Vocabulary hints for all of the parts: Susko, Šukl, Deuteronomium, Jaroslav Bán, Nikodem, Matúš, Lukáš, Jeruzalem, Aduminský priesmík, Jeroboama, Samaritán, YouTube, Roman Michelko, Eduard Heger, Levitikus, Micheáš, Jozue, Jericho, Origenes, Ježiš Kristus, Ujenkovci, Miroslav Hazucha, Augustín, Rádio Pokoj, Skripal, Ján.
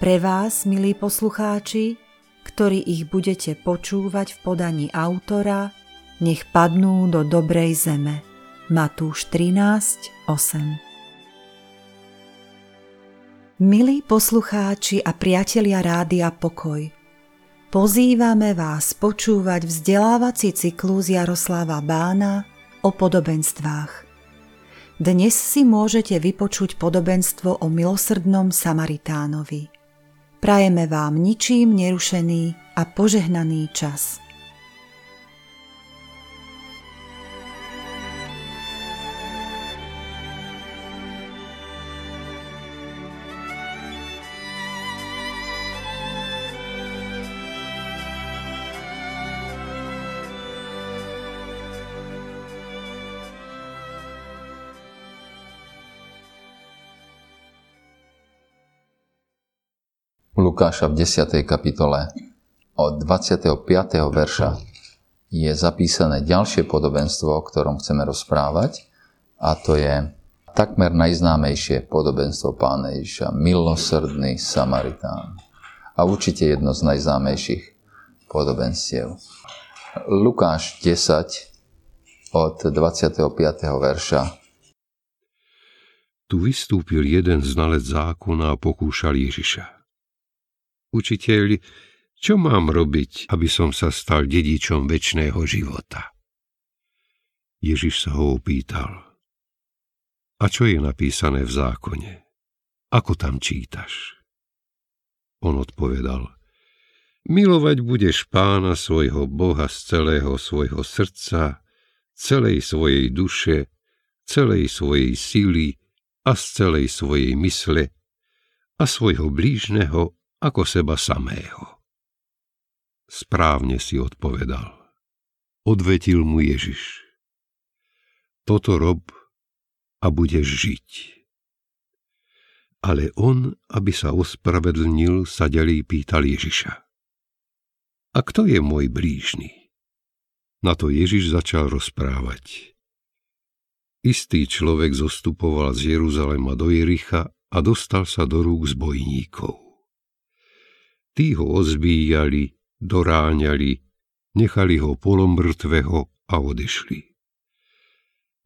Pre vás, milí poslucháči, ktorí ich budete počúvať v podaní autora, nech padnú do dobrej zeme. Matúš 13:8. Milí poslucháči a priatelia Rádia Pokoj, pozývame vás počúvať vzdelávací cyklus Jaroslava Bána o podobenstvách. Dnes si môžete vypočuť podobenstvo o milosrdnom Samaritánovi. Prajeme vám ničím nerušený a požehnaný čas. Lukáša v 10. kapitole od 25. verša je zapísané ďalšie podobenstvo, o ktorom chceme rozprávať, a to je takmer najznámejšie podobenstvo Pána Ježiša, milosrdný Samaritán. A určite jedno z najznámejších podobenstiev. Lukáš 10 od 25. verša. Tu vystúpil jeden znalec zákona a pokúšal Ježiša. Učiteľ, čo mám robiť, aby som sa stal dedičom večného života? Ježiš sa ho opýtal: a čo je napísané v zákone? Ako tam čítaš? On odpovedal: milovať budeš Pána svojho Boha z celého svojho srdca, celej svojej duše, celej svojej síly a z celej svojej mysle a svojho blížneho ako seba samého. Správne si odpovedal. Odvetil mu Ježiš: toto rob a budeš žiť. Ale on, aby sa ospravedlnil, sa ďalej pýtal Ježiša: a kto je môj blížny? Na to Ježiš začal rozprávať. Istý človek zostupoval z Jeruzalema do Jericha a dostal sa do rúk zbojníkov. Tí ho ozbíjali, doráňali, nechali ho polomrtvého a odešli.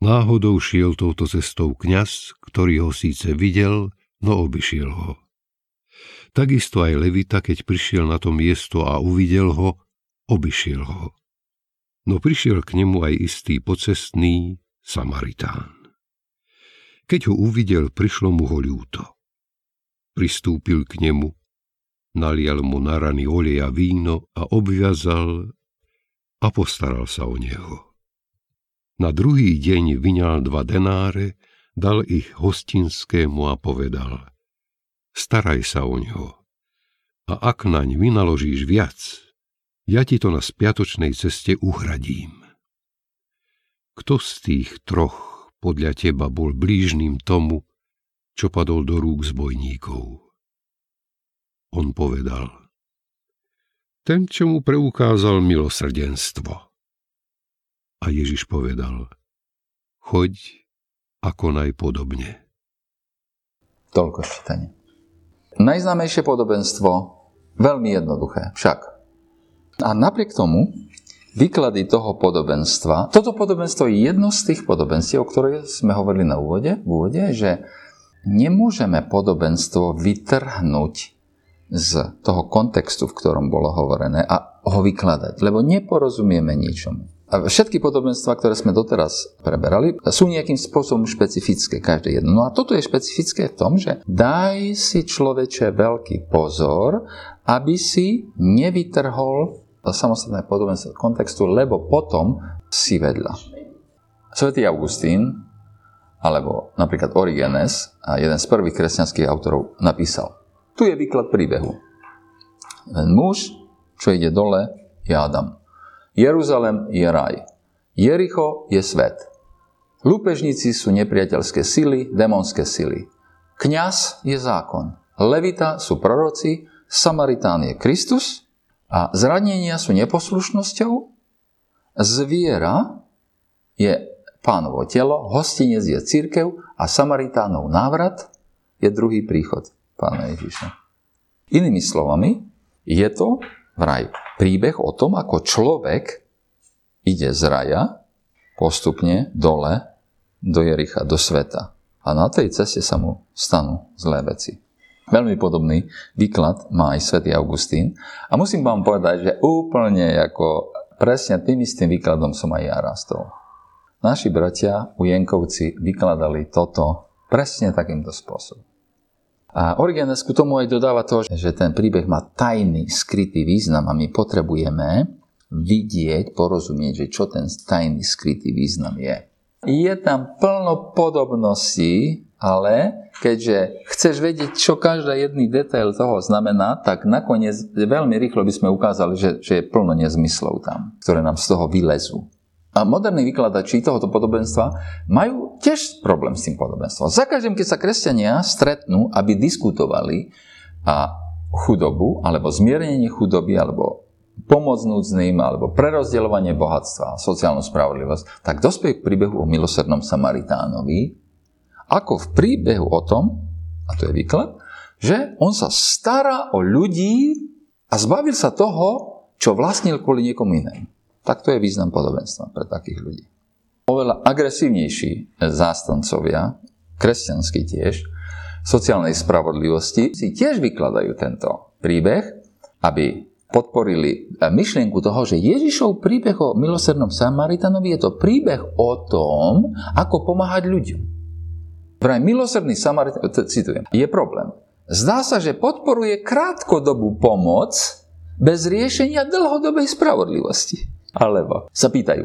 Náhodou šiel touto cestou kňaz, ktorý ho síce videl, no obišiel ho. Takisto aj Levita, keď prišiel na to miesto a uvidel ho, obišiel ho. No prišiel k nemu aj istý pocestný Samaritán. Keď ho uvidel, prišlo mu ho ľúto. Pristúpil k nemu, nalial mu na rany olej a víno a obviazal a postaral sa o neho. Na druhý deň vyňal 2 denáre, dal ich hostinskému a povedal: staraj sa o neho, a ak naň vynaložíš viac, ja ti to na spiatočnej ceste uhradím. Kto z tých troch podľa teba bol blížnym tomu, čo padol do rúk zbojníkov? On povedal: ten, čo mu preukázal milosrdenstvo. A Ježiš povedal, choď a konaj podobne. Toľko čítanie. Najznámejšie podobenstvo, veľmi jednoduché však. A napriek tomu, výklady toho podobenstva, toto podobenstvo je jedno z tých podobenstiev, o ktorých sme hovorili na úvode, že nemôžeme podobenstvo vytrhnúť z toho kontextu, v ktorom bolo hovorené a ho vykladať, lebo neporozumieme ničomu. A všetky podobenstva, ktoré sme doteraz preberali, sú nejakým spôsobom špecifické, každé jedno. No a toto je špecifické v tom, že daj si človeče veľký pozor, aby si nevytrhol samostatné podobenstvo kontextu, lebo potom si vedľa. Svätý Augustín, alebo napríklad Origenes, jeden z prvých kresťanských autorov, napísal, tu je výklad príbehu. Ten muž, čo ide dole, je Adam. Jeruzalem je raj. Jericho je svet. Lúpežníci sú nepriateľské sily, démonské sily. Kňaz je zákon. Levita sú proroci. Samaritán je Kristus. A zranenia sú neposlušnosťou. Zviera je Pánovo telo. Hostinec je cirkev. A Samaritánov návrat je druhý príchod Pána Ježiša. Inými slovami, je to vraj príbeh o tom, ako človek ide z raja postupne dole do Jericha, do sveta. A na tej ceste sa mu stanú zlé veci. Veľmi podobný výklad má aj svätý Augustín. A musím vám povedať, že úplne ako presne tým istým výkladom som aj ja rastol. Naši bratia Ujenkovci vykladali toto presne takýmto spôsobom. A Origenes k tomu aj dodáva to, že ten príbeh má tajný, skrytý význam a my potrebujeme vidieť, porozumieť, že čo ten tajný, skrytý význam je. Je tam plno podobností, ale keďže chceš vedieť, čo každá jedný detail toho znamená, tak nakoniec veľmi rýchlo by sme ukázali, že je plno nezmyslov tam, ktoré nám z toho vylezú. A moderní vykladači tohoto podobenstva majú tiež problém s tým podobenstvom. Za každým, keď sa kresťania stretnú, aby diskutovali a chudobu, alebo zmiernenie chudoby, alebo pomoc núdznym, alebo prerozdeľovanie bohatstva, sociálnu spravodlivosť, tak dospejú k príbehu o milosrdnom Samaritánovi, ako v príbehu o tom, a to je výklad, že on sa stará o ľudí a zbavil sa toho, čo vlastnil kvôli niekomu inému. Tak to je význam podobenstva pre takých ľudí. Oveľa agresívnejší zástancovia, kresťanskí tiež, sociálnej spravodlivosti, si tiež vykladajú tento príbeh, aby podporili myšlienku toho, že Ježišov príbeh o milosrdnom Samaritánovi je to príbeh o tom, ako pomáhať ľuďom. Vraj milosrdný Samaritán, citujem, je problém. Zdá sa, že podporuje krátkodobú pomoc bez riešenia dlhodobej spravodlivosti. Alebo sa pýtajú,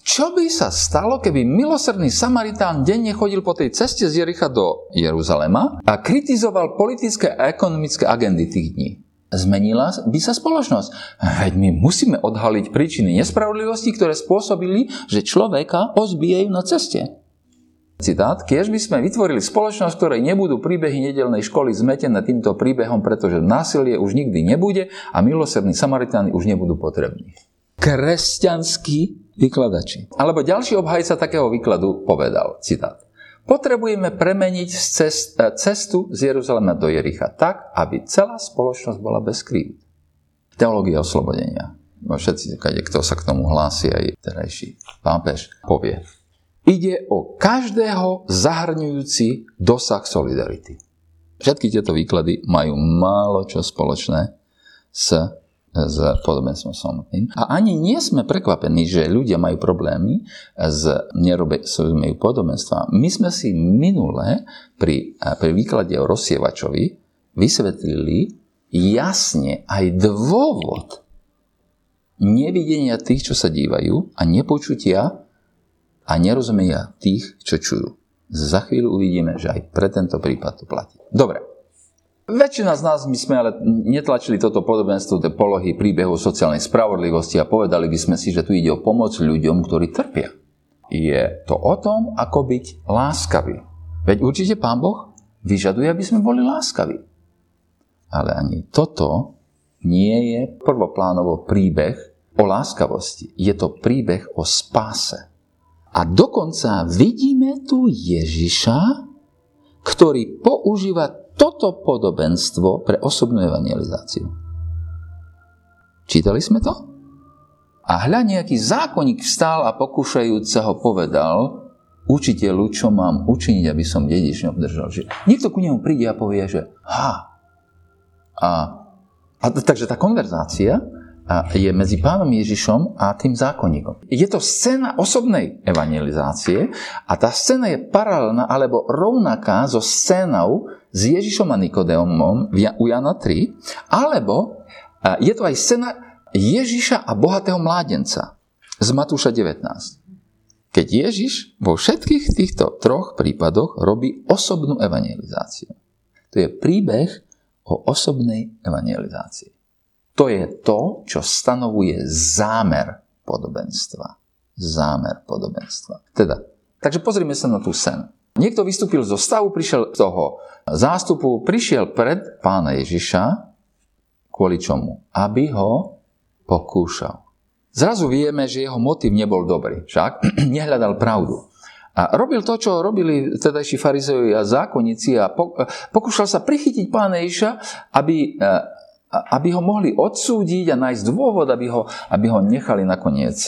čo by sa stalo, keby milosrdný Samaritán denne chodil po tej ceste z Jericha do Jeruzalema a kritizoval politické a ekonomické agendy tých dní? Zmenila by sa spoločnosť. Veď my musíme odhaliť príčiny nespravodlivosti, ktoré spôsobili, že človeka ozbijajú na ceste. Citát, kiež by sme vytvorili spoločnosť, ktorej nebudú príbehy nedeľnej školy zmetené týmto príbehom, pretože násilie už nikdy nebude a milosrdní Samaritáni už nebudú potrební. Kresťanskí vykladači. Alebo ďalší obhajca takého výkladu povedal, citát, potrebujeme premeniť cestu z Jeruzalema do Jericha tak, aby celá spoločnosť bola bez krýv. Teológia oslobodenia. Všetci, kto sa k tomu hlási, aj terajší pápež povie, ide o každého zahrňujúci dosah solidarity. Všetky tieto výklady majú málo čo spoločné s podobenstvom samotným. A ani nie sme prekvapení, že ľudia majú problémy s nerozumením podobenstva. My sme si minule pri výklade o rozsievačovi vysvetlili jasne aj dôvod nevidenia tých, čo sa dívajú, a nepočutia a nerozumia tých, čo čujú. Za chvíľu uvidíme, že aj pre tento prípad to platí. Dobre. Väčšina z nás, my sme ale netlačili toto podobenstvo do polohy príbehu sociálnej spravodlivosti a povedali by sme si, že tu ide o pomoc ľuďom, ktorí trpia. Je to o tom, ako byť láskavý. Veď určite Pán Boh vyžaduje, aby sme boli láskaví. Ale ani toto nie je prvoplánovo príbeh o láskavosti. Je to príbeh o spáse. A dokonca vidíme tu Ježiša, ktorý používa toto podobenstvo pre osobnú evangelizáciu. Čítali sme to? A hľa, nejaký zákonník vstal a pokúšajúc sa ho povedal: učiteľu, čo mám učiniť, aby som dedične obdržal život? Niekto ku nemu príde a povie, že takže tá konverzácia je medzi pánom Ježišom a tým zákonníkom. Je to scéna osobnej evangelizácie a tá scéna je paralelná alebo rovnaká so scénou s Ježišom a Nikodémom u Jana 3, alebo je to aj scéna Ježiša a bohatého mládenca z Matúša 19. Keď Ježiš vo všetkých týchto troch prípadoch robí osobnú evangelizáciu. To je príbeh o osobnej evangelizácii. To je to, čo stanovuje zámer podobenstva. Zámer podobenstva. Teda, takže pozrime sa na tú scénu. Niekto vystúpil zo stavu, prišiel z toho zástupu, prišiel pred pána Ježiša, kvôli čomu? Aby ho pokúšal. Zrazu vieme, že jeho motív nebol dobrý, však nehľadal pravdu. A robil to, čo robili tedajší farizei a zákonníci a pokúšal sa prichytiť pána Ježiša, aby ho mohli odsúdiť a nájsť dôvod, aby ho nechali nakoniec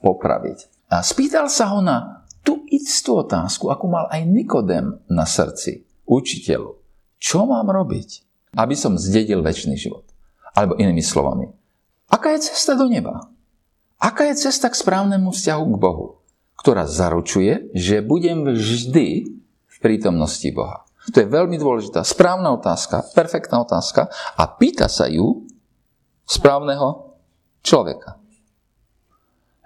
popraviť. A spýtal sa ho na tú istú otázku, akú mal aj Nikodem na srdci. Učiteľu, čo mám robiť, aby som zdedil večný život? Alebo inými slovami, aká je cesta do neba? Aká je cesta k správnemu vzťahu k Bohu, ktorá zaručuje, že budem vždy v prítomnosti Boha? To je veľmi dôležitá, správna otázka, perfektná otázka a pýta sa ju správneho človeka.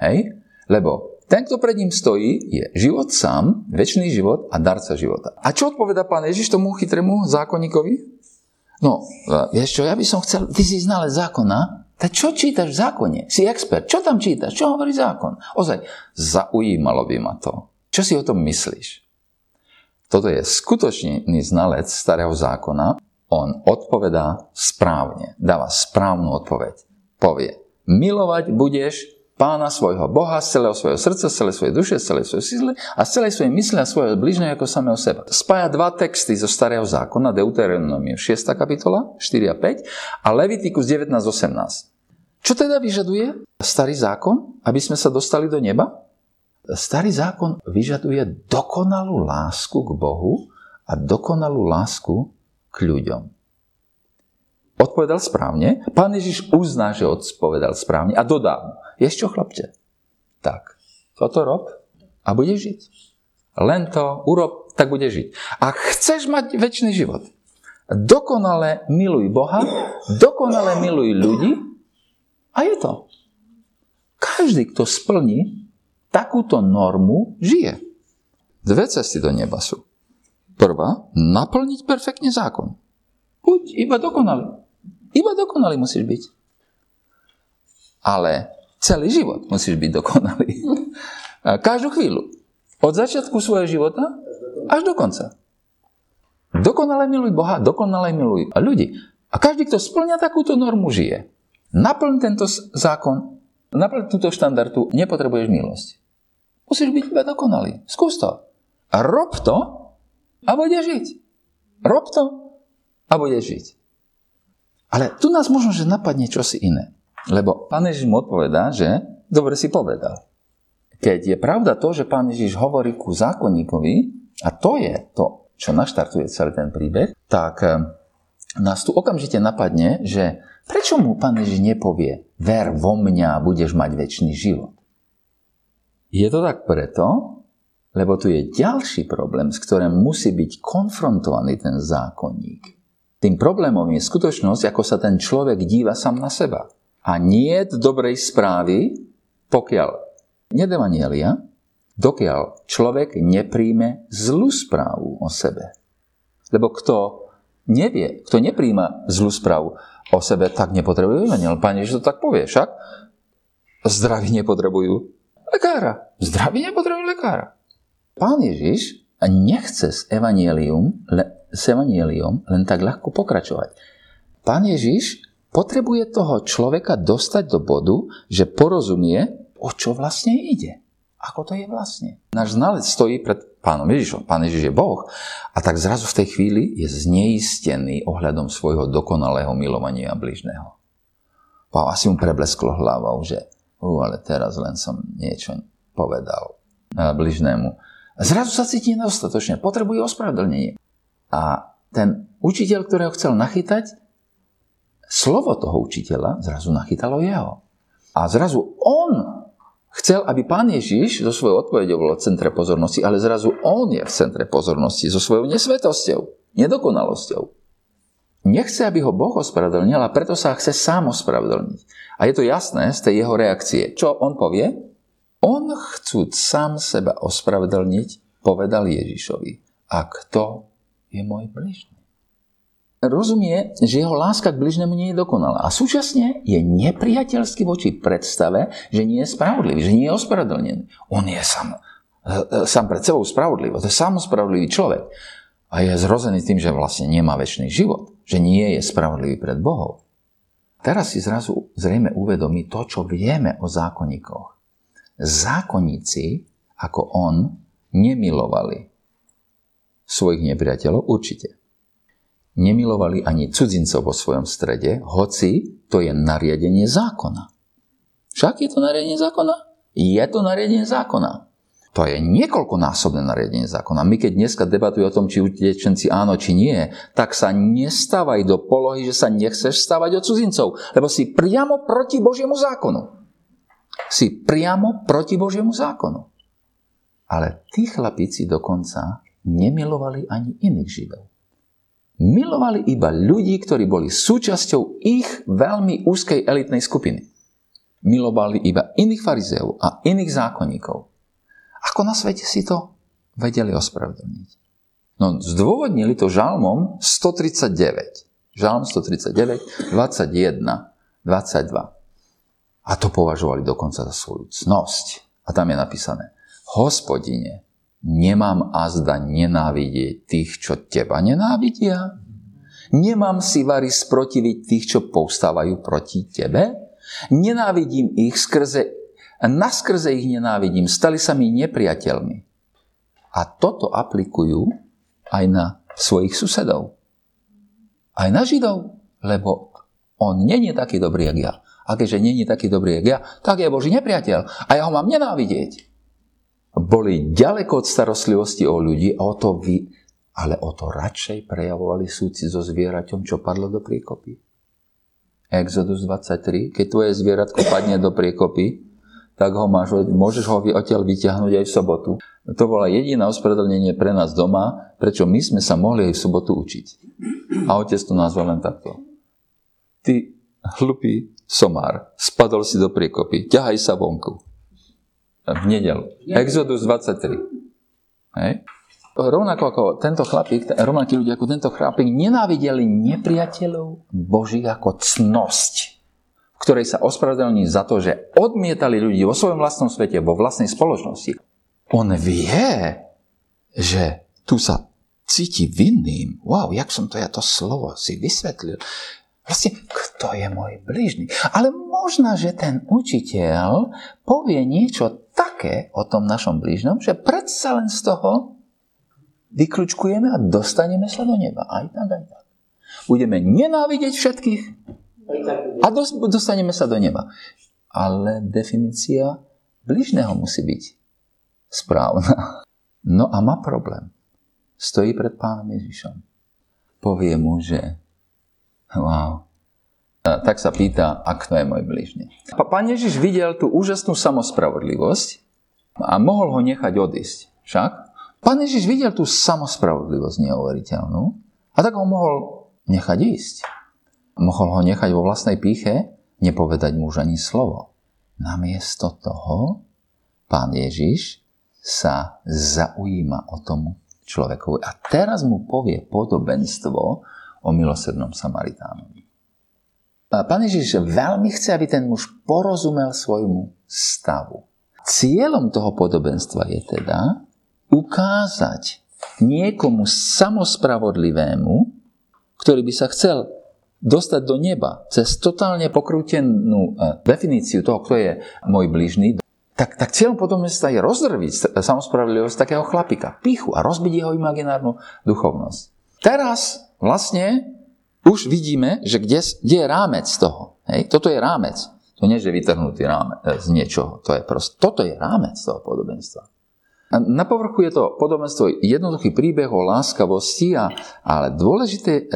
Hej? Lebo ten, kto pred ním stojí, je život sám, večný život a darca života. A čo odpovedá pán Ježiš tomu chytrému zákonníkovi? No, vieš čo, ja by som chcel, ty si znalec zákona, tak čo čítaš v zákone? Si expert. Čo tam čítaš? Čo hovorí zákon? Ozaj, zaujímalo by ma to. Čo si o tom myslíš? Toto je skutočný znalec starého zákona. On odpovedá správne. Dáva správnu odpoveď. Povie, milovať budeš pána svojho Boha z celého svojho srdca, z celej svojej duše, z celej svojej síly a z celej svojej mysle a svojho blížneho ako samého seba. Spája dva texty zo starého zákona, Deuteronomium 6. kapitola 4 a 5 a Levitikus 19.18. Čo teda vyžaduje starý zákon, aby sme sa dostali do neba? Starý zákon vyžaduje dokonalú lásku k Bohu a dokonalú lásku k ľuďom. Odpovedal správne. Pán Ježiš uzná, že odpovedal správne a dodá mu. Ješ čo, chlapče? Tak, toto rob a budeš žiť. Len to urob, tak budeš žiť. A chceš mať večný život. Dokonale miluj Boha, dokonale miluj ľudí a je to. Každý, kto splní takúto normu, žije. Dve cesty do neba sú. Prvá, naplniť perfektne zákon. Buď iba dokonalý. Iba dokonalý musíš byť. Ale celý život musíš byť dokonalý. Každú chvíľu. Od začiatku svojho života až do konca. Dokonale miluj Boha, dokonale miluj ľudí. A každý, kto splňa takúto normu, žije. Naplň tento zákon, naplň túto štandardu, nepotrebuješ milosť. Musíš byť iba dokonalý. Skús to. Rob to a budeš žiť. Rob to a budeš žiť. Ale tu nás možno, že napadne čosi iné. Lebo pán Ježiš mu odpovedá, že dobre si povedal. Keď je pravda to, že pán Ježiš hovorí ku zákonníkovi, a to je to, čo naštartuje celý ten príbeh, tak nás tu okamžite napadne, že prečo mu pán Ježiš nepovie: ver vo mňa, budeš mať večný život. Je to tak preto, lebo tu je ďalší problém, s ktorým musí byť konfrontovaný ten zákonník. Tým problémom je skutočnosť, ako sa ten človek díva sám na seba. A niet dobrej správy, pokiaľ nie evanjelia, dokiaľ človek nepríjme zlú správu o sebe. Lebo kto nevie, kto nepríjma zlú správu o sebe, tak nepotrebuje evanjel. Pán Ježiš to tak povie, však zdraví nepotrebujú lekára. Zdraví nepotrebujú lekára. Pán Ježiš nechce s evanjeliom len tak ľahko pokračovať. Pán Ježiš potrebuje toho človeka dostať do bodu, že porozumie, o čo vlastne ide. Ako to je vlastne. Náš znalec stojí pred Pánom Ježišom. Pán Ježiš je Boh. A tak zrazu v tej chvíli je zneistený ohľadom svojho dokonalého milovania bližného. Pán asi mu preblesklo hlavou, že ale teraz len som niečo povedal bližnému. A zrazu sa cíti nedostatočne. Potrebuje ospravedlnenie. A ten učiteľ, ktorého chcel nachytať, slovo toho učiteľa zrazu nachytalo jeho. A zrazu on chcel, aby Pán Ježiš so svojou odpoveďou bol v centre pozornosti, ale zrazu on je v centre pozornosti so svojou nesvetosťou, nedokonalosťou. Nechce, aby ho Boh ospravedlnil, a preto sa chce sám ospravedlniť. A je to jasné z tej jeho reakcie. Čo on povie? On, chcúc sám seba ospravedlniť, povedal Ježišovi: a kto je môj bližný? Rozumie, že jeho láska k bližnému nie je dokonalá. A súčasne je nepriateľský voči predstave, že nie je spravodlivý, že nie je ospravedlnený. On je sám pred sebou spravodlivý. To je samospravodlivý človek. A je zrozený tým, že vlastne nemá večný život. Že nie je spravodlivý pred Bohom. Teraz si zrazu zrejme uvedomí to, čo vieme o zákonníkoch. Zákonníci, ako on, nemilovali svojich nepriateľov určite. Nemilovali ani cudzincov vo svojom strede, hoci to je nariadenie zákona. Však je to nariadenie zákona? Je to nariadenie zákona. To je niekoľkonásobné nariadenie zákona. My keď dneska debatujú o tom, či utečenci áno, či nie, tak sa nestávaj do polohy, že sa nechceš stávať od cudzincov, lebo si priamo proti Božiemu zákonu. Si priamo proti Božiemu zákonu. Ale tí chlapíci dokonca nemilovali ani iných Židov. Milovali iba ľudí, ktorí boli súčasťou ich veľmi úzkej elitnej skupiny. Milovali iba iných farizeov a iných zákonníkov. Ako na svete si to vedeli ospravedlniť? No, zdôvodnili to žalmom 139. Žalm 139, 21, 22. A to považovali dokonca za svoju cnosť. A tam je napísané: Hospodine, nemám azda nenávidieť tých, čo teba nenávidia? Nemám si vari sprotiviť tých, čo povstávajú proti tebe? Nenávidím ich naskrze ich nenávidím. Stali sa mi nepriateľmi. A toto aplikujú aj na svojich susedov. Aj na Židov. Lebo on nie je taký dobrý, jak ja. A keďže nie je taký dobrý, jak ja, tak je Boží nepriateľ. A ja ho mám nenávidieť. Boli ďaleko od starostlivosti o ľudí, ale o to radšej prejavovali súci so zvieraťom, čo padlo do priekopy. Exodus 23. Keď tvoje zvieratko padne do priekopy, tak môžeš ho odtiaľ vyťahnuť aj v sobotu. To bola jediná ospravedlnenie pre nás doma, prečo my sme sa mohli aj v sobotu učiť. A otec to nazval len takto: Ty hlupý somár, spadol si do priekopy, ťahaj sa vonku. V nedelu. Exodus 23. Hej. Rovnako ako tento chlapík, rovnakí ľudia ako tento chlapík nenávideli nepriateľov Božích ako cnosť, v ktorej sa ospravedlní za to, že odmietali ľudí vo svojom vlastnom svete, vo vlastnej spoločnosti. On vie, že tu sa cíti vinným. Wow, jak som to ja to slovo si vysvetlil. Vlastne, kto je môj blížny? Ale možno, že ten učiteľ povie niečo také o tom našom blížnom, že predsa len z toho vyklúčkujeme a dostaneme sa do neba. Aj tak, aj tak. Budeme nenávidieť všetkých a dostaneme sa do neba. Ale definícia blížneho musí byť správna. No a má problém. Stojí pred Pánom Ježišom. Povie mu, že wow. Tak sa pýta, a kto je môj blížny? Pán Ježiš videl tú úžasnú samospravodlivosť a mohol ho nechať odísť. Však? Pán Ježiš videl tú samospravodlivosť neuveriteľnú a tak ho mohol nechať ísť. Mohol ho nechať vo vlastnej pýche, nepovedať mu už ani slovo. Namiesto toho Pán Ježiš sa zaujíma o tomu človekovi. A teraz mu povie podobenstvo o milosrdnom Samaritánovi. Pán Ježiš veľmi chce, aby ten muž porozumel svojmu stavu. Cieľom toho podobenstva je teda ukázať niekomu samospravodlivému, ktorý by sa chcel dostať do neba cez totálne pokrútenú definíciu toho, kto je môj blížny, tak cieľom potom sa je rozdrviť samospravodlivosť takého chlapika, pýchu a rozbiť jeho imaginárnu duchovnosť. Teraz vlastne už vidíme, že kde je rámec toho. Hej? Toto je rámec. To nie je vytrhnutý rámec z niečoho. Toto je rámec toho podobenstva. Na povrchu je to podobenstvo jednoduchý príbeh o láskavosti, ale dôležité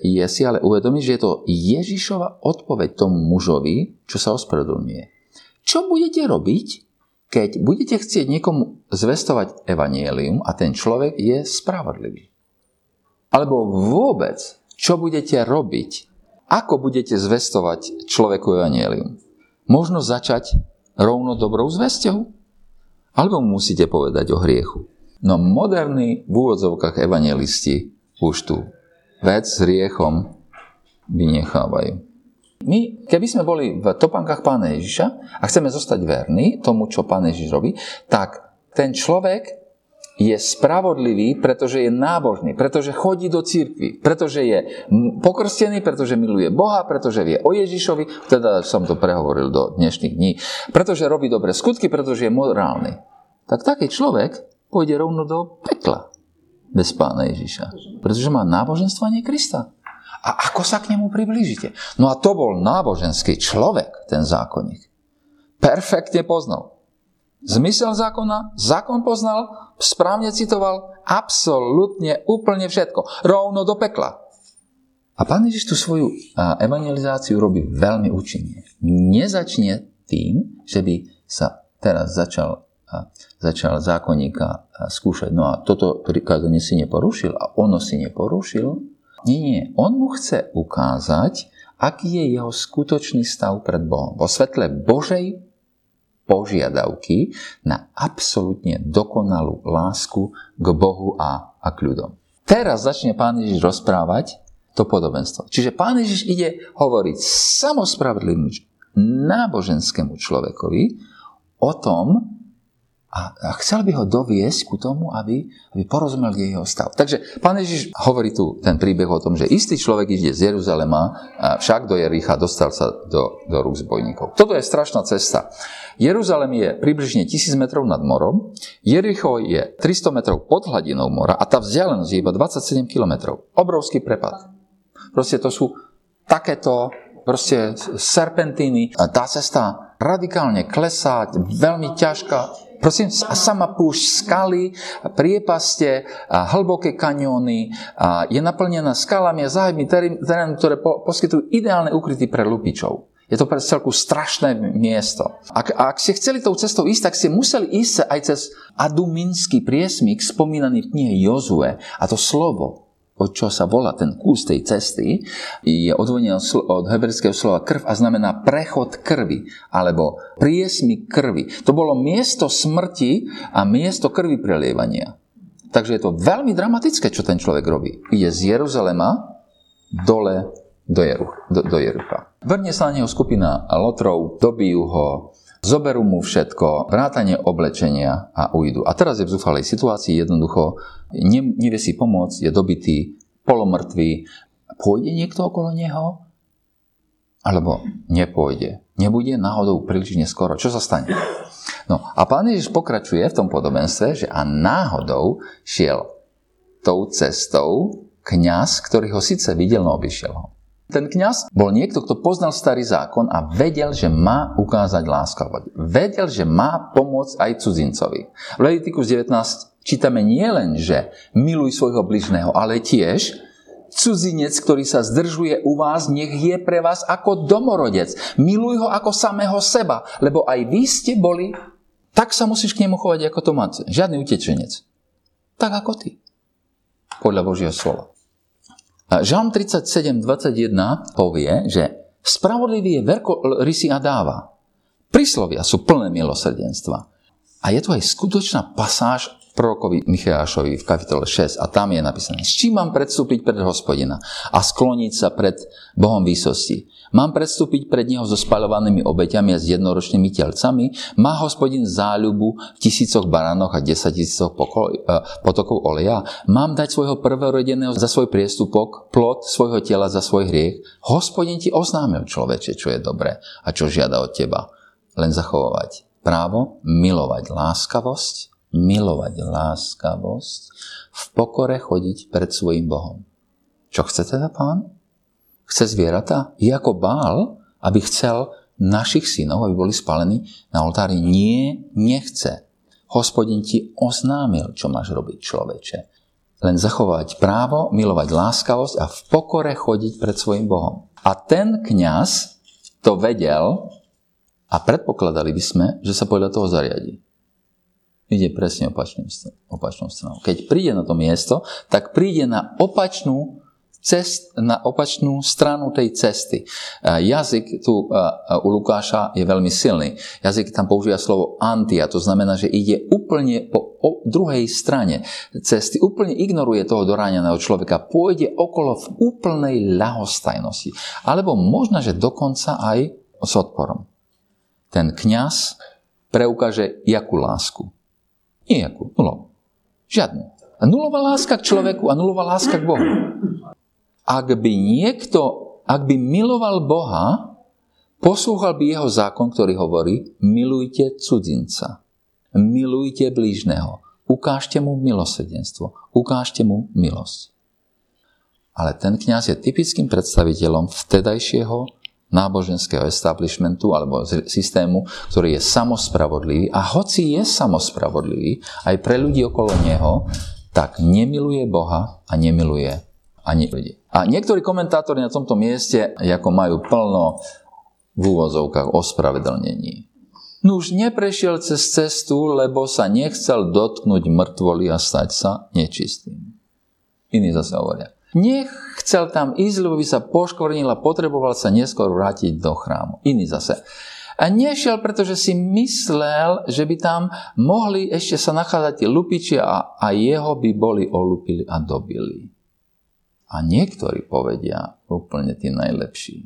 je si ale uvedomiť, že je to Ježišova odpoveď tomu mužovi, čo sa ospravedlňuje. Čo budete robiť, keď budete chcieť niekomu zvestovať evanjelium a ten človek je spravodlivý? Alebo vôbec, čo budete robiť, ako budete zvestovať človeku evanjelium? Možno začať rovno dobrou zvesťou? Alebo musíte povedať o hriechu. No moderní v úvodzovkách evanjelisti už tú vec s hriechom vynechávajú. My, keby sme boli v topankách Pána Ježiša a chceme zostať verní tomu, čo Pán Ježiš robí, tak ten človek je spravodlivý, pretože je nábožný, pretože chodí do cirkvi, pretože je pokrstený, pretože miluje Boha, pretože vie o Ježišovi, teda som to prehovoril do dnešných dní, pretože robí dobré skutky, pretože je morálny. Tak taký človek pôjde rovno do pekla bez Pána Ježiša, pretože má náboženstvo a nie Krista. A ako sa k nemu priblížite? No a to bol náboženský človek, ten zákonník. Perfektne poznal zmysel zákona, zákon poznal, správne citoval, absolútne, úplne všetko. Rovno do pekla. A Pán Ježiš tú svoju evangelizáciu robí veľmi účinne. Nezačne tým, že by sa teraz začal zákonníka skúšať. No a toto prikázanie si neporušil a ono si neporušil. Nie. On mu chce ukázať, aký je jeho skutočný stav pred Bohom. Vo svetle Božej požiadavky na absolútne dokonalú lásku k Bohu a k ľuďom. Teraz začne Pán Ježiš rozprávať to podobenstvo. Čiže Pán Ježiš ide hovoriť samospravodlivému náboženskému človekovi o tom a chcel by ho doviesť ku tomu, aby porozumel jeho stav. Takže Pán Ježiš hovorí tu ten príbeh o tom, že istý človek ide z Jeruzalema, však do Jericha, dostal sa do rúk zbojníkov. Toto je strašná cesta. Jeruzalem je približne 1000 metrov nad morom, Jericho je 300 metrov pod hladinou mora a tá vzdialenosť je iba 27 kilometrov. Obrovský prepad. Proste to sú takéto serpentíny. A tá cesta radikálne klesá, veľmi ťažká. Prosím, a sama púšť, skaly, priepaste, hlboké kanióny, je naplnená skalami a záhybným terénom, ktoré poskytujú ideálne ukryty pre lupičov. Je to pre celku strašné miesto. Ak ste chceli tou cestou ísť, tak ste museli ísť aj cez Aduminský priesmík, spomínaný v knihe Jozue. A to slovo, od čo sa volá ten kus tej cesty, je odvodené od hebrejského slova krv a znamená prechod krvi, alebo priesmík krvi. To bolo miesto smrti a miesto krvi prelievania. Takže je to veľmi dramatické, čo ten človek robí. Ide z Jeruzalema dole do Jericha. Vrne sa na neho skupina lotrov, dobijú ho, zoberú mu všetko, vrátane oblečenia a ujdu. A teraz je v zúfalej situácii, jednoducho nevie si pomôcť, je dobitý, polomrtvý. Pôjde niekto okolo neho? Alebo nepôjde. Nebude náhodou príliš neskoro. Čo sa stane? No a Pán Ježiš pokračuje v tom podobenstve, že a náhodou šiel tou cestou kňaz, ktorý ho síce videl, no obišiel ho. Ten kňaz bol niekto, kto poznal starý zákon a vedel, že má ukázať láskavosť. Vedel, že má pomôcť aj cudzincovi. V Levitikus 19 čítame nielen, že miluj svojho bližného, ale tiež cudzinec, ktorý sa zdržuje u vás, nech je pre vás ako domorodec. Miluj ho ako samého seba, lebo aj vy ste boli, tak sa musíš k nemu chovať ako domáci. Žiadny utečenec. Tak ako ty. Podľa Božieho slova. Žalm 37.21 povie, že spravodlivý je veľkorysý a dáva. Príslovia sú plné milosrdenstva. A je tu aj skutočná pasáž v prorokovi Micheášovi v kapitole 6 a tam je napísané, s čím mám predstúpiť pred Hospodina a skloniť sa pred Bohom výsosti. Mám predstúpiť pred Neho so spaľovanými obeťami a s jednoročnými telcami? Má Hospodin záľubu v 1000 baránoch a 10 000 potokov oleja? Mám dať svojho prvorodeného za svoj priestupok, plod svojho tela za svoj hriech? Hospodin ti oznámil, človeče, čo je dobré a čo žiada od teba. Len zachovávať právo, milovať láskavosť, v pokore chodiť pred svojím Bohom. Čo chce teda Pán? Chce zvieratá? Je ako Bál, aby chcel našich synov, aby boli spálení na oltári? Nie, nechce. Hospodin ti oznámil, čo máš robiť, človeče. Len zachovať právo, milovať láskavosť a v pokore chodiť pred svojim Bohom. A ten kňaz to vedel a predpokladali by sme, že sa podľa toho zariadi. Ide presne opačnou stranou. Keď príde na to miesto, tak príde na opačnú stranu tej cesty. Jazyk tu u Lukáša je veľmi silný. Jazyk tam používa slovo antia, to znamená, že ide úplne po druhej strane cesty, úplne ignoruje toho doráňaného človeka, pôjde okolo v úplnej ľahostajnosti. Alebo možno, že dokonca aj s odporom. Ten kňaz preukáže jakú lásku. Nejakú, nulovú. Žiadnu. Nulová láska k človeku a nulová láska k Bohu. Ak by miloval Boha, poslúchal by jeho zákon, ktorý hovorí, milujte cudzinca, milujte blížneho, ukážte mu milosrdenstvo, ukážte mu milosť. Ale ten kňaz je typickým predstaviteľom vtedajšieho náboženského establishmentu alebo systému, ktorý je samospravodlivý a hoci je samospravodlivý aj pre ľudí okolo neho, tak nemiluje Boha a nemiluje ani ľudí. A niektorí komentátori na tomto mieste ako majú plno v úvozovkách ospravedlnení. No už neprešiel cez cestu, lebo sa nechcel dotknúť mŕtvoly a stať sa nečistým. Iní zase hovoria. Nechcel tam ísť, lebo by sa poškvrnil a potreboval sa neskôr vrátiť do chrámu. Iní zase. A nešiel, pretože si myslel, že by tam mohli ešte sa nachádzať lupiči a jeho by boli olupili a dobili. A niektorí povedia úplne tí najlepší.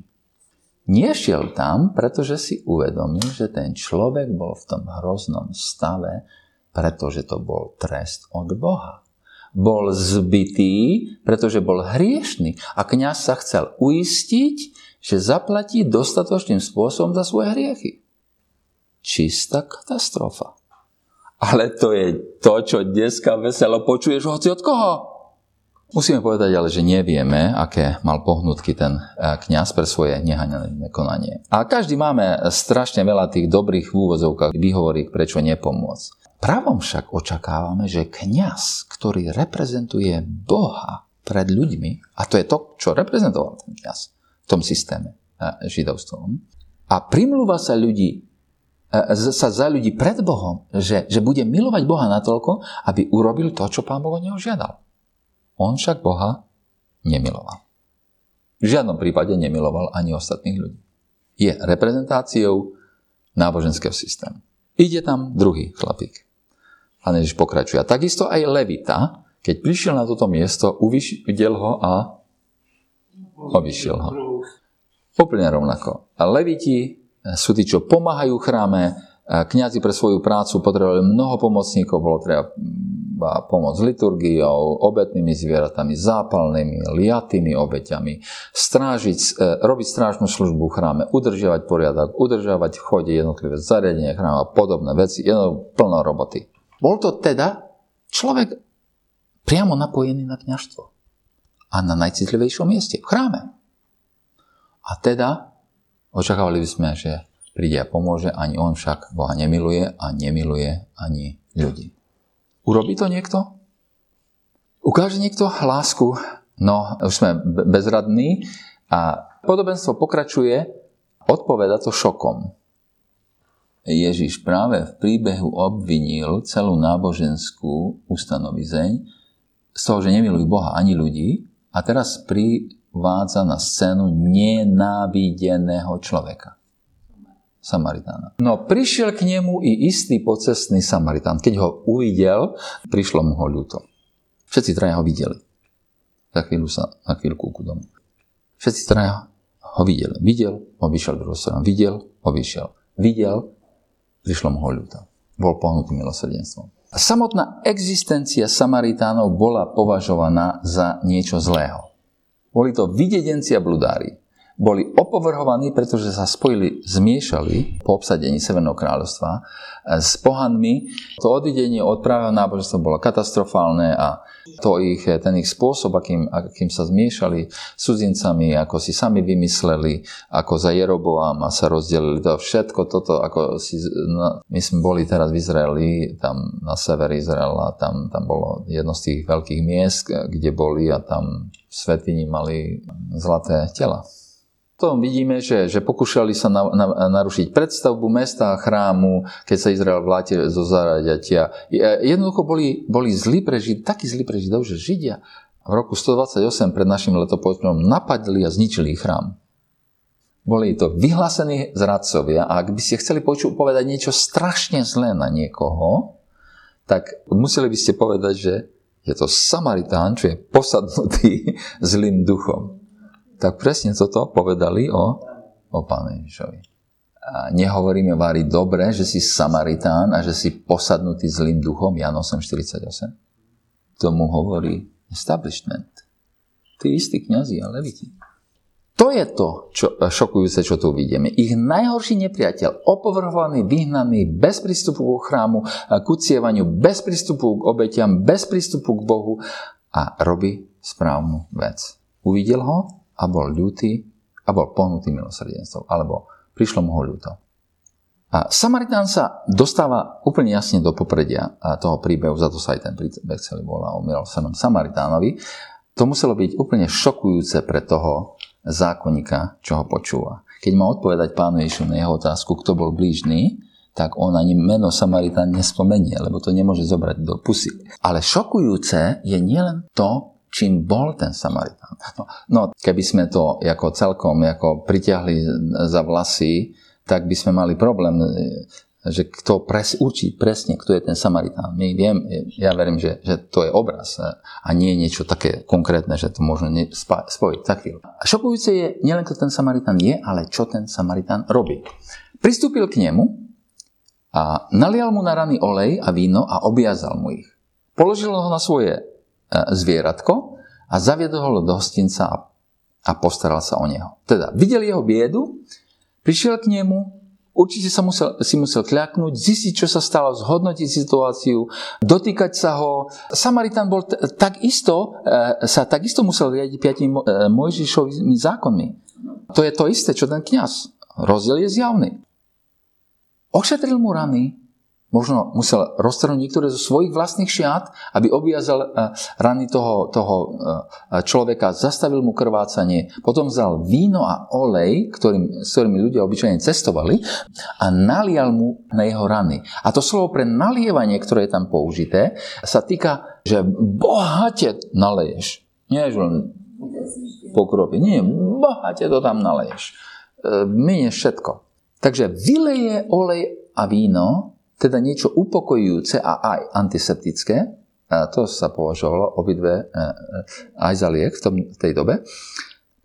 Nešiel tam, pretože si uvedomil, že ten človek bol v tom hroznom stave, pretože to bol trest od Boha. Bol zbitý, pretože bol hriešný a kňaz sa chcel uistiť, že zaplatí dostatočným spôsobom za svoje hriechy. Čistá katastrofa. Ale to je to, čo dneska veselo počuješ hoci od koho. Musíme povedať ale, že nevieme, aké mal pohnutky ten kňaz pre svoje nehanené konanie. A každý máme strašne veľa tých dobrých v úvodzovkách výhovorík, prečo nepomôcť. Právom však očakávame, že kňaz, ktorý reprezentuje Boha pred ľuďmi, a to je to, čo reprezentoval ten kňaz v tom systéme židovstvom, a primlúva sa za ľudí pred Bohom, že bude milovať Boha natoľko, aby urobil to, čo Pán Boh od neho žiadal. On však Boha nemiloval. V žiadnom prípade nemiloval ani ostatných ľudí. Je reprezentáciou náboženského systému. Ide tam druhý chlapík. A Ježiš pokračuje. A takisto aj Levita, keď prišiel na toto miesto, uvidel ho a obišiel ho. Úplne rovnako. A Leviti sú tí, čo pomáhajú chráme, kňazi pre svoju prácu potrebovali mnoho pomocníkov, bolo treba pomoc liturgiou, obetnými zvieratami, zápalnými, liatými obeťami, robiť strážnu službu v chráme, udržiavať poriadok, udržiavať v chode jednotlivé zariadenie chráma, podobné veci, plno roboty. Bol to teda človek priamo napojený na kňazstvo a na najcitlivejšom mieste, v chráme. A teda očakávali by sme, že príde a pomôže, ani on však Boha nemiluje a nemiluje ani ľudí. Urobí to niekto? Ukáže niekto lásku? No, už sme bezradní a podobenstvo pokračuje, odpoveda to šokom. Ježiš práve v príbehu obvinil celú náboženskú ustanovizeň z toho, že nemilujú Boha ani ľudí a teraz privádza na scénu nenávideného človeka. Samaritána. No prišiel k nemu i istý pocestný Samaritán. Keď ho uvidel, prišlo mu ho ľúto. Všetci traja ho videli. Za chvíľku ku domu. Všetci traja ho videli. Videl, obišiel druhú stranu. Videl, obišiel. Videl, prišlo mu ho ľúto. Bol pohnutý milosrdenstvom. Samotná existencia Samaritánov bola považovaná za niečo zlého. Boli to videdenci a bludári. Boli opovrhovaní, pretože sa spojili, zmiešali po obsadení Severného kráľovstva s pohanmi. To odvidenie od pravého náboženstva bolo katastrofálne a ten ich spôsob, akým sa zmiešali s cudzincami, ako si sami vymysleli, ako za Jeroboama sa rozdelili. To všetko toto, my sme boli teraz v Izraeli, tam na sever Izraela, tam bolo jedno z tých veľkých miest, kde boli a tam svätyni mali zlaté tela. Potom vidíme, že pokúšali sa narušiť predstavbu mesta a chrámu, keď sa Izrael vlátil zo zaradiatia. Jednoducho boli takí zlí pre Židov, že Židia v roku 128 pred našim letopočtom napadli a zničili chrám. Boli to vyhlásení zradcovia a ak by ste chceli povedať niečo strašne zlé na niekoho, tak museli by ste povedať, že je to Samaritán, čo je posadnutý zlým duchom. Tak presne toto povedali o Pánu Ježišovi. A nehovoríme vári dobre, že si Samaritán a že si posadnutý zlým duchom, Ján 8,48. Tomu hovorí establishment. Tí istí kňazi a leviti. To je to šokujúce, čo tu vidíme. Ich najhorší nepriateľ, opovrhovaný, vyhnaný, bez prístupu k chrámu, k uctievaniu, bez prístupu k obetiam, bez prístupu k Bohu a robí správnu vec. Uvidel ho a bol ľúty a bol pohnutý milosrdenstvom, alebo prišlo mu ho ľúto. A Samaritán sa dostáva úplne jasne do popredia toho príbehu, za to sa aj ten príbeh celý volá o milosrdnom Samaritánovi. To muselo byť úplne šokujúce pre toho zákonníka, čo ho počúva. Keď má odpovedať Pánu Ježišu na jeho otázku, kto bol blížny, tak on ani meno Samaritán nespomenie, lebo to nemôže zobrať do pusy. Ale šokujúce je nielen to, čím bol ten Samaritán. No, keby sme to celkom pritiahli za vlasy, tak by sme mali problém, že určiť presne, kto je ten Samaritán. Ja verím, že to je obraz a nie je niečo také konkrétne, že to možno spojiť za chvíľu. Šokujúce je nielen, kto ten Samaritán je, ale čo ten Samaritán robí. Pristúpil k nemu a nalial mu na rany olej a víno a objazal mu ich. Položil ho na svoje zvieratko a zaviedol ho do hostinca a postaral sa o neho. Teda videl jeho biedu, prišiel k nemu, určite sa musel kľaknúť, zistiť, čo sa stalo, zhodnotiť situáciu, dotýkať sa ho. Samaritán bol takisto musel riadiť 5 Mojžišovými zákonmi. To je to isté, čo ten kňaz. Rozdiel je zjavný. Ošetril mu rany, možno musel roztrhnúť niektoré zo svojich vlastných šiat, aby objazal rany toho človeka, zastavil mu krvácanie. Potom vzal víno a olej, s ktorými ľudia obyčajne cestovali, a nalial mu na jeho rany. A to slovo pre nalievanie, ktoré je tam použité, sa týka, že bohate naleješ. Nie, že len pokropi. Nie, bohate to tam naleješ. Minieš všetko. Takže vyleje olej a víno, teda niečo upokojujúce a aj antiseptické, a to sa považovalo obidve aj za liek v tej dobe.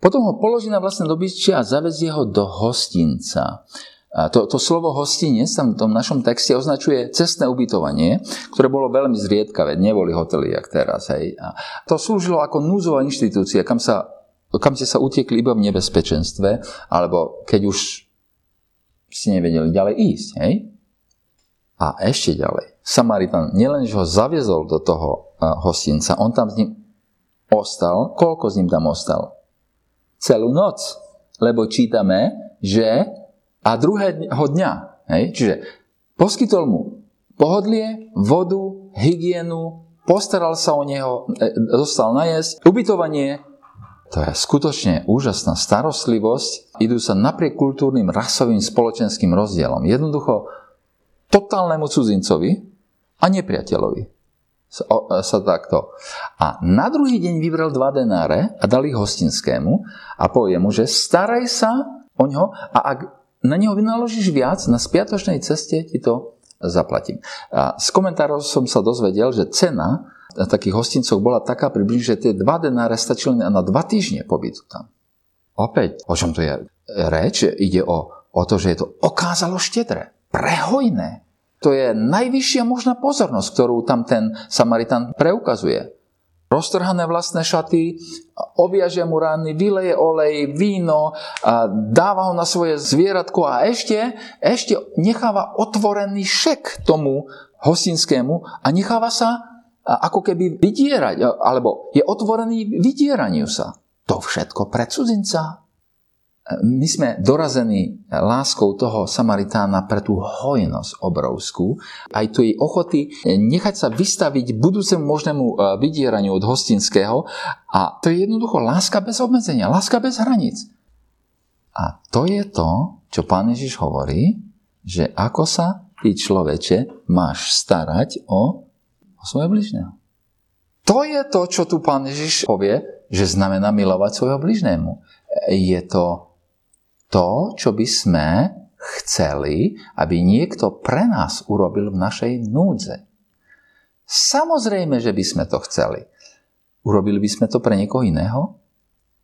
Potom ho položí na vlastné dobytčie a zavezie ho do hostinca. A to slovo hostinec tam v tom našom texte označuje cestné ubytovanie, ktoré bolo veľmi zriedkavé, neboli hotely, jak teraz. Hej. A to slúžilo ako núzová inštitúcia, kam ste sa utiekli iba v nebezpečenstve, alebo keď už si nevedeli ďalej ísť, hej? A ešte ďalej. Samaritán nielenže ho zaviezol do toho hostinca, on tam s ním ostal. Koľko s ním tam ostal? Celú noc. Lebo čítame, že a druhého dňa. Hej? Čiže poskytol mu pohodlie, vodu, hygienu, postaral sa o neho, dostal najesť, ubytovanie. To je skutočne úžasná starostlivosť. Idú sa napriek kultúrnym, rasovým, spoločenským rozdielom. Jednoducho totálnemu cudzincovi a nepriateľovi sa takto. A na druhý deň vybral 2 denáre a dal ich hostinskému a povie mu, že staraj sa o ňo a ak na neho vynaložíš viac, na spiatočnej ceste ti to zaplatím. A z komentárov som sa dozvedel, že cena takých hostincov bola taká približne, že tie 2 denáre stačili na 2 týždne pobytu tam. Opäť, o čom to je reč? Ide o to, že je to okázalo štedré, prehojné. To je najvyššia možná pozornosť, ktorú tam ten Samaritán preukazuje. Roztrhané vlastné šaty, obviaže mu rány, vyleje olej, víno, dáva ho na svoje zvieratko a ešte necháva otvorený šek tomu hostinskému a necháva sa ako keby vydierať, alebo je otvorený vydieraniu sa. To všetko pre cudzinca. My sme dorazení láskou toho Samaritána pre tú hojnosť obrovskú, aj tu jej ochoty nechať sa vystaviť budúcemu možnému vydieraniu od hostinského. A to je jednoducho láska bez obmedzenia, láska bez hraníc. A to je to, čo Pán Ježiš hovorí, že ako sa ty, človeče, máš starať o svojho bližného. To je to, čo tu Pán Ježiš povie, že znamená milovať svojho bližnému. Je to, čo by sme chceli, aby niekto pre nás urobil v našej núdze. Samozrejme, že by sme to chceli. Urobili by sme to pre niekoho iného?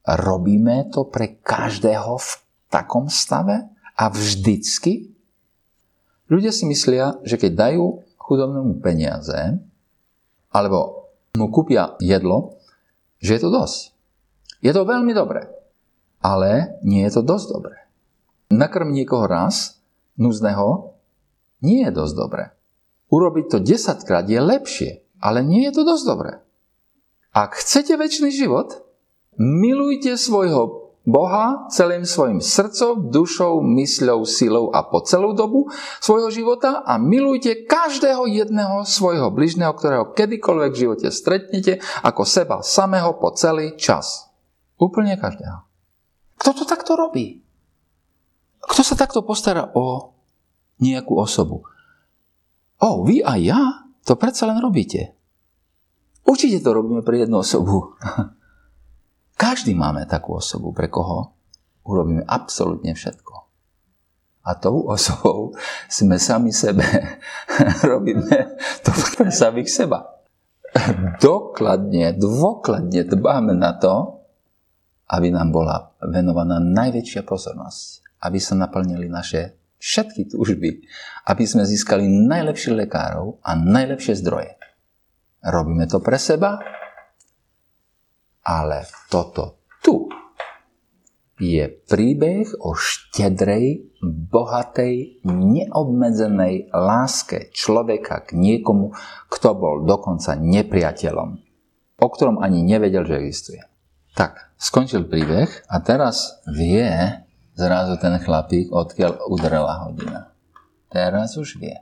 Robíme to pre každého v takom stave? A vždycky? Ľudia si myslia, že keď dajú chudobnému peniaze, alebo mu kúpia jedlo, že je to dosť. Je to veľmi dobré. Ale nie je to dosť dobré. Nakrmiť niekoho raz, núzneho, nie je dosť dobré. Urobiť to 10-krát je lepšie, ale nie je to dosť dobré. Ak chcete večný život, milujte svojho Boha celým svojim srdcom, dušou, mysľou, silou a po celú dobu svojho života a milujte každého jedného svojho bližného, ktorého kedykoľvek v živote stretnete, ako seba samého po celý čas. Úplne každého. Kto to takto robí? Kto sa takto postará o nejakú osobu? Vy a ja to predsa len robíte. Určite to robíme pre jednu osobu. Každý máme takú osobu, pre koho urobíme absolútne všetko. A tou osobou sme sami sebe. Robíme to pre samých seba. Dôkladne dbáme na to, aby nám bola venovaná najväčšia pozornosť, aby sa naplnili naše všetky túžby, aby sme získali najlepších lekárov a najlepšie zdroje. Robíme to pre seba, ale toto tu je príbeh o štedrej, bohatej, neobmedzenej láske človeka k niekomu, kto bol dokonca nepriateľom, o ktorom ani nevedel, že existuje. Tak, skončil príbeh a teraz vie zrazu ten chlapík, odkiaľ udrela hodina. Teraz už vie.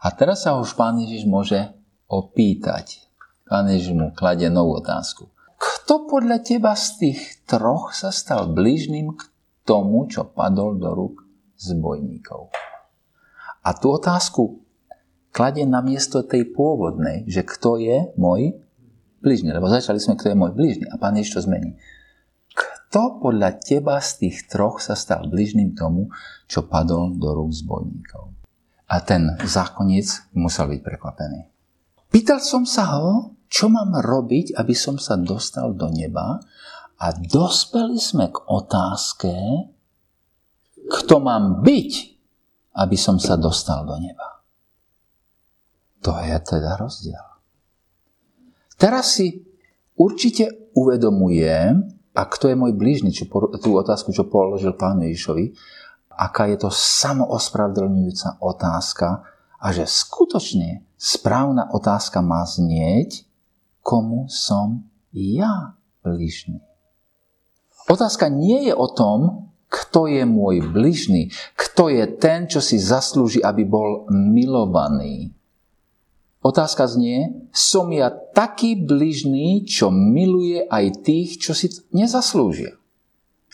A teraz sa už Pán Ježiš môže opýtať. Pán Ježiš mu kladie novú otázku. Kto podľa teba z tých 3 sa stal blížnym k tomu, čo padol do rúk zbojníkov? A tú otázku kladie namiesto tej pôvodnej, že kto je môj blížny, lebo začali sme, kto je môj blížny. A Pán Ježiš to zmení. Kto podľa teba z tých 3 sa stal blížnym tomu, čo padol do rúk zbojníkov? A ten zákoniec musel byť prekvapený. Pýtal som sa ho, čo mám robiť, aby som sa dostal do neba, a dospeli sme k otázke, kto mám byť, aby som sa dostal do neba. To je teda rozdiel. Teraz si určite uvedomujem, a kto je môj blížny, tú otázku, čo položil Pánu Ježišovi, aká je to samoospravedlňujúca otázka a že skutočne správna otázka má znieť, komu som ja blížny. Otázka nie je o tom, kto je môj blížny, kto je ten, čo si zaslúži, aby bol milovaný. Otázka znie, som ja taký blížny, čo miluje aj tých, čo si nezaslúžia?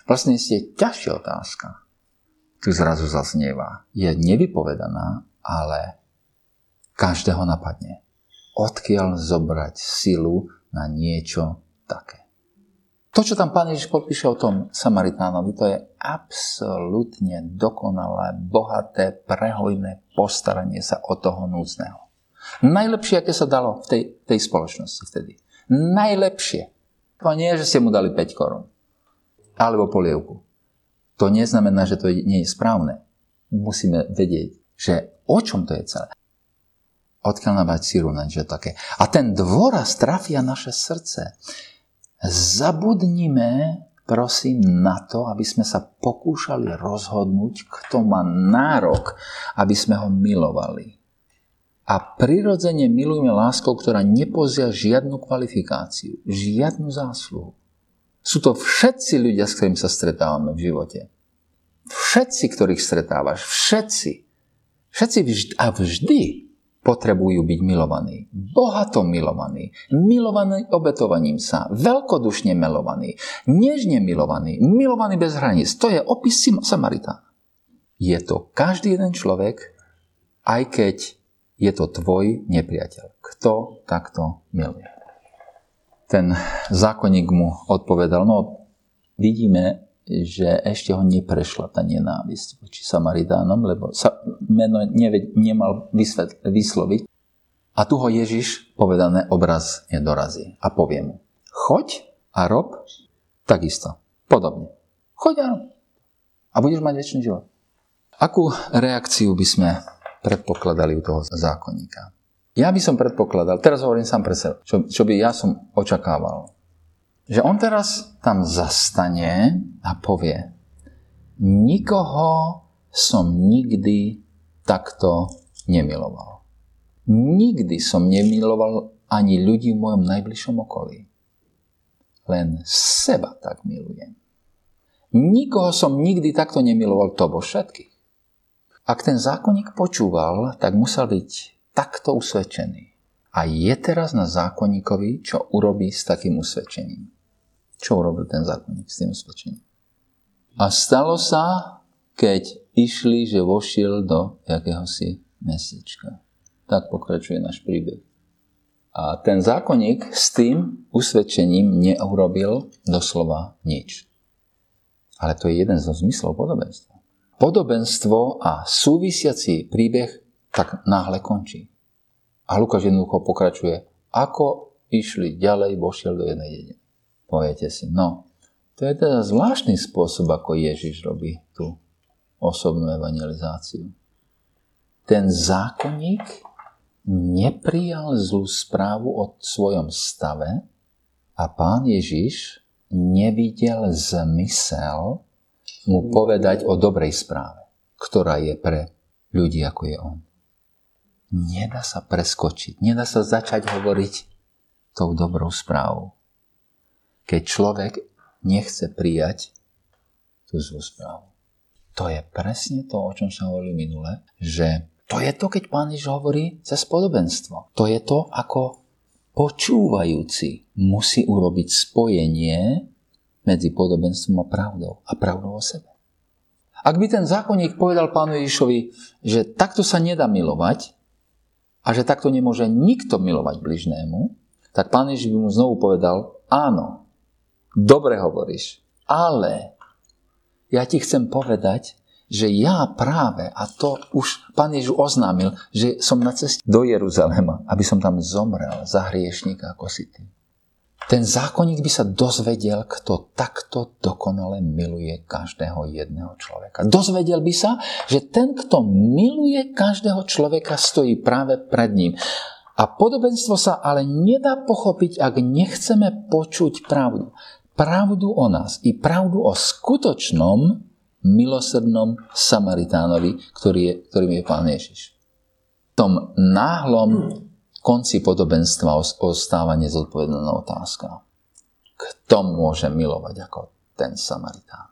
Vlastne je ťažšia otázka. Tu zrazu zaznieva. Je nevypovedaná, ale každého napadne. Odkiaľ zobrať silu na niečo také? To, čo tam Pán Ježiš podpíše o tom Samaritánovi, to je absolútne dokonalé, bohaté, prehojné postaranie sa o toho núdzneho. Najlepšie, aké sa dalo v tej spoločnosti vtedy. Najlepšie. To nie je, že ste mu dali 5 korún. Alebo polievku. To neznamená, že to nie je správne. Musíme vedieť, že o čom to je celé. Odkiaľ nám si rovnať, že také. A ten dôraz trafia naše srdce. Zabudnime, prosím, na to, aby sme sa pokúšali rozhodnúť, kto má nárok, aby sme ho milovali. A prirodzene milujme láskou, ktorá nepozia žiadnu kvalifikáciu, žiadnu zásluhu. Sú to všetci ľudia, s ktorým sa stretávame v živote. Všetci, ktorých stretávaš, všetci. Všetci a vždy potrebujú byť milovaní. Bohato milovaní. Milovaní obetovaním sa. Veľkodušne milovaní. Nežne milovaní. Milovaní bez hraníc. To je opis Samaritána. Je to každý jeden človek, aj keď je to tvoj nepriateľ. Kto takto miluje? Ten zákonník mu odpovedal, no vidíme, že ešte ho neprešla tá nenávisť voči Samaritánom, lebo sa meno nemal vysloviť. A tu ho Ježiš povedané obraz nedorazí. A povie mu, choď a rob takisto. Podobne. Choď a rob. A budeš mať večný život. Akú reakciu by sme predpokladali u toho zákonníka? Ja by som predpokladal, teraz hovorím sám pre seba, čo by ja som očakával. Že on teraz tam zastane a povie, nikoho som nikdy takto nemiloval. Nikdy som nemiloval ani ľudí v mojom najbližšom okolí. Len seba tak milujem. Nikoho som nikdy takto nemiloval, to bol všetkých. Ak ten zákonník počúval, tak musel byť takto usvedčený. A je teraz na zákonníkovi, čo urobí s takým usvedčením. Čo urobil ten zákonník s tým usvedčením? A stalo sa, keď išli, že vošiel do jakéhosi mestečka. Tak pokračuje náš príbeh. A ten zákonník s tým usvedčením neurobil doslova nič. Ale to je jeden zo zmyslov podobenstva. Podobenstvo a súvisiaci príbeh tak náhle končí. A Lukáš jednoducho pokračuje, ako išli ďalej, vošiel do jednej dediny. Poviete si, no, to je teda zvláštny spôsob, ako Ježiš robí tú osobnú evangelizáciu. Ten zákonník neprijal zlú správu o svojom stave a Pán Ježiš nevidel zmysel mu povedať o dobrej správe, ktorá je pre ľudí, ako je on. Nedá sa preskočiť, nedá sa začať hovoriť tou dobrou správou, keď človek nechce prijať tú zlú správu. To je presne to, o čom sa hovorili minule, že to je to, keď Pán Ježiš hovorí cez podobenstvo. To je to, ako počúvajúci musí urobiť spojenie medzi podobenstvom a pravdou o sebe. Ak by ten zákonník povedal Pánu Ježišovi, že takto sa nedá milovať, a že takto nemôže nikto milovať bližnému, tak Pán Ježiš by mu znovu povedal, áno, dobre hovoríš, ale ja ti chcem povedať, že ja práve, a to už Pán Ježiš oznámil, že som na ceste do Jeruzalema, aby som tam zomrel za hriešníka ako si ty. Ten zákonník by sa dozvedel, kto takto dokonale miluje každého jedného človeka. Dozvedel by sa, že ten, kto miluje každého človeka, stojí práve pred ním. A podobenstvo sa ale nedá pochopiť, ak nechceme počuť pravdu. Pravdu o nás i pravdu o skutočnom milosrdnom Samaritánovi, ktorým je Pán Ježiš. V tom náhlom konci podobenstva ostáva nezodpovedaná otázka. Kto môže milovať ako ten Samaritán?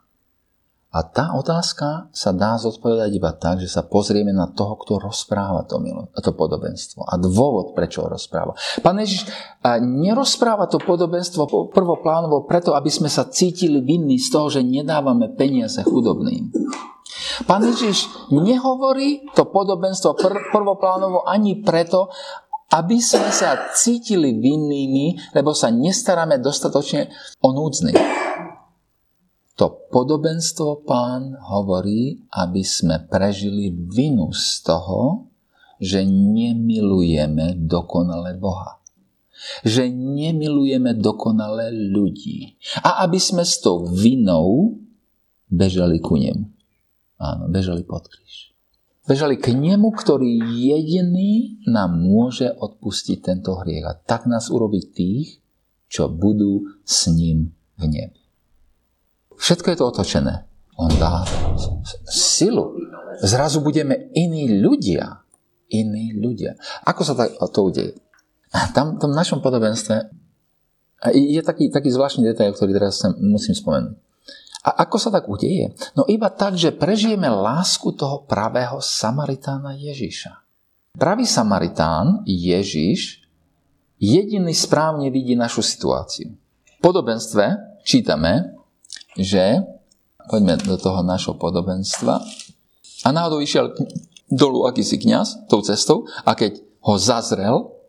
A tá otázka sa dá zodpovedať iba tak, že sa pozrieme na toho, kto rozpráva to podobenstvo a dôvod, prečo ho rozpráva. Pán Ježiš nerozpráva to podobenstvo prvoplánovo preto, aby sme sa cítili vinní z toho, že nedávame peniaze chudobným. Pán Ježiš nehovorí to podobenstvo prvoplánovo ani preto, aby sme sa cítili vinnými, lebo sa nestaráme dostatočne o núdznych. To podobenstvo Pán hovorí, aby sme prežili vinu z toho, že nemilujeme dokonale Boha. Že nemilujeme dokonale ľudí. A aby sme s tou vinou bežali ku nemu. Áno, bežali pod kríž. Bežali k nemu, ktorý jediný nám môže odpustiť tento hriech. A tak nás urobiť tých, čo budú s ním v nebi. Všetko je to otočené. On dá silu. Zrazu budeme iní ľudia. Iní ľudia. Ako sa to udeje? Tam v našom podobenstve je taký zvláštny detail, ktorý teraz musím spomenúť. A ako sa tak udeje? No iba tak, že prežijeme lásku toho pravého Samaritána Ježiša. Pravý Samaritán, Ježiš, jediný správne vidí našu situáciu. V podobenstve čítame, že poďme do toho našho podobenstva. A náhodou išiel dolu akýsi kňaz tou cestou a keď ho zazrel,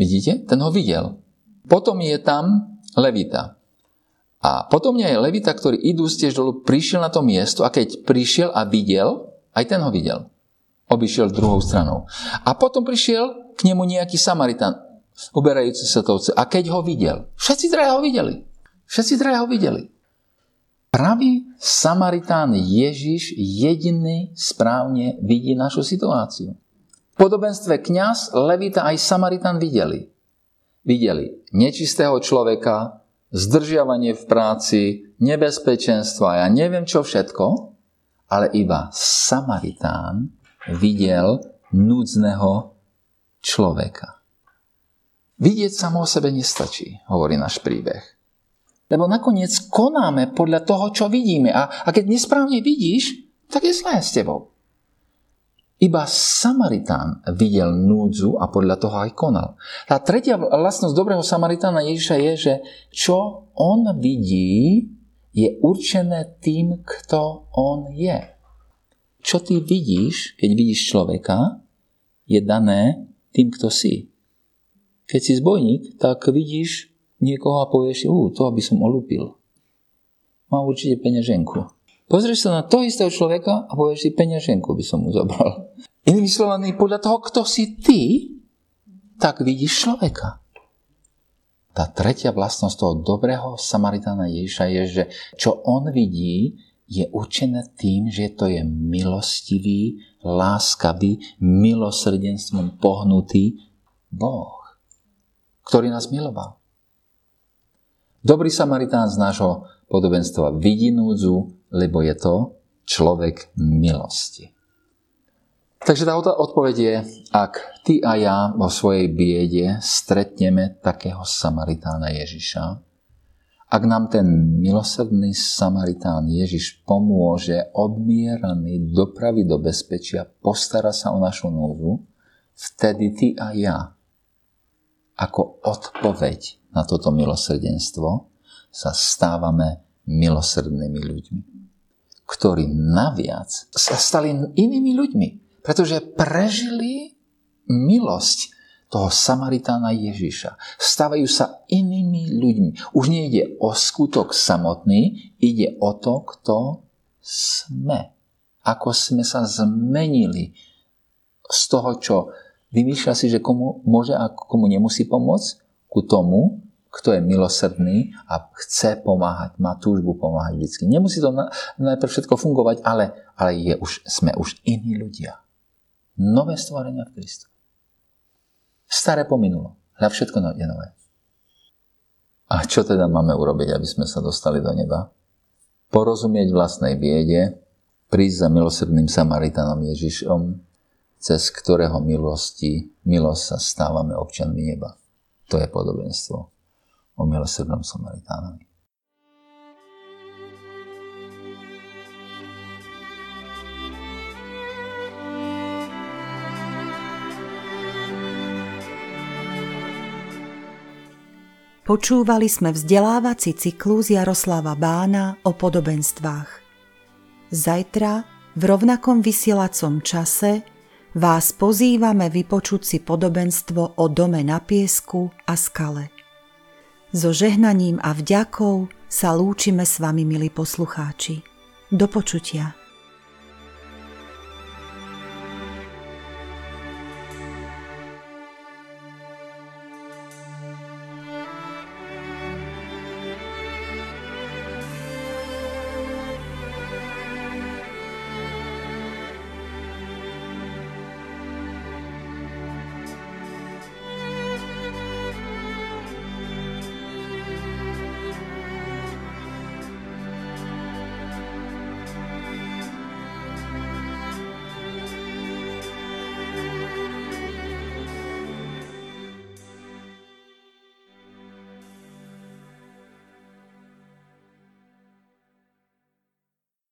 vidíte, ten ho videl. Potom je tam levita. A potom je levita, ktorý idú tiež dolu, prišiel na to miesto a keď prišiel a videl, aj ten ho videl. Obišiel druhou stranou. A potom prišiel k nemu nejaký Samaritán, uberajúci sa tou cestou. A keď ho videl, všetci traja ho videli. Pravý Samaritán Ježiš jediný správne vidí našu situáciu. V podobenstve kňaz, levita aj Samaritán videli. Videli nečistého človeka, zdržiavanie v práci, nebezpečenstva, ja neviem čo všetko, ale iba Samaritán videl núdzneho človeka. Vidieť samo o sebe nestačí, hovorí náš príbeh. Lebo nakoniec konáme podľa toho, čo vidíme. A keď nesprávne vidíš, tak je zlé s tebou. Iba Samaritán videl núdzu a podľa toho aj konal. Tá tretia vlastnosť dobrého Samaritána Ježiša je, že čo on vidí, je určené tým, kto on je. Čo ty vidíš, keď vidíš človeka, je dané tým, kto si. Keď si zbojník, tak vidíš niekoho a povieš, toho by som olúpil. Má určite peňaženku. Pozrieš sa na toho istého človeka a povieš si, peňaženku by som mu zobral. Inými slovami, podľa toho, kto si ty, tak vidíš človeka. Tá tretia vlastnosť toho dobrého Samaritána Ježiša je, že čo on vidí, je určené tým, že to je milostivý, láskavý, milosrdenstvom pohnutý Boh, ktorý nás miloval. Dobrý Samaritán z nášho podobenstva vidí núdzu, lebo je to človek milosti. Takže tá odpoveď je, ak ty a ja vo svojej biede stretneme takého Samaritána Ježiša, ak nám ten milosrdný Samaritán Ježiš pomôže obmieraný dopraviť do bezpečia, postará sa o našu núdzu, vtedy ty a ja ako odpoveď na toto milosrdenstvo sa stávame milosrdnými ľuďmi, ktorí naviac sa stali inými ľuďmi, pretože prežili milosť toho Samaritána Ježiša. Stávajú sa inými ľuďmi. Už nejde o skutok samotný, ide o to, kto sme. Ako sme sa zmenili z toho, čo vymýšľa si, že komu môže a komu nemusí pomôcť, ku tomu, kto je milosrdný a chce pomáhať, má túžbu pomáhať vždycky. Nemusí to najprv všetko fungovať, ale sme už iní ľudia. Nové stvorenia v Kristu. Staré pominulo, ale všetko je nové. A čo teda máme urobiť, aby sme sa dostali do neba? Porozumieť vlastnej biede, prísť za milosrdným Samaritánom Ježišom, cez ktorého milosť sa stávame občanmi neba. To je podobenstvo o milosrdnom Samaritánovi. Počúvali sme vzdelávací cyklus Jaroslava Bána o podobenstvách. Zajtra v rovnakom vysielacom čase vás pozývame vypočuť si podobenstvo o dome na piesku a skale. So žehnaním a vďakou sa lúčime s vami, milí poslucháči. Do počutia.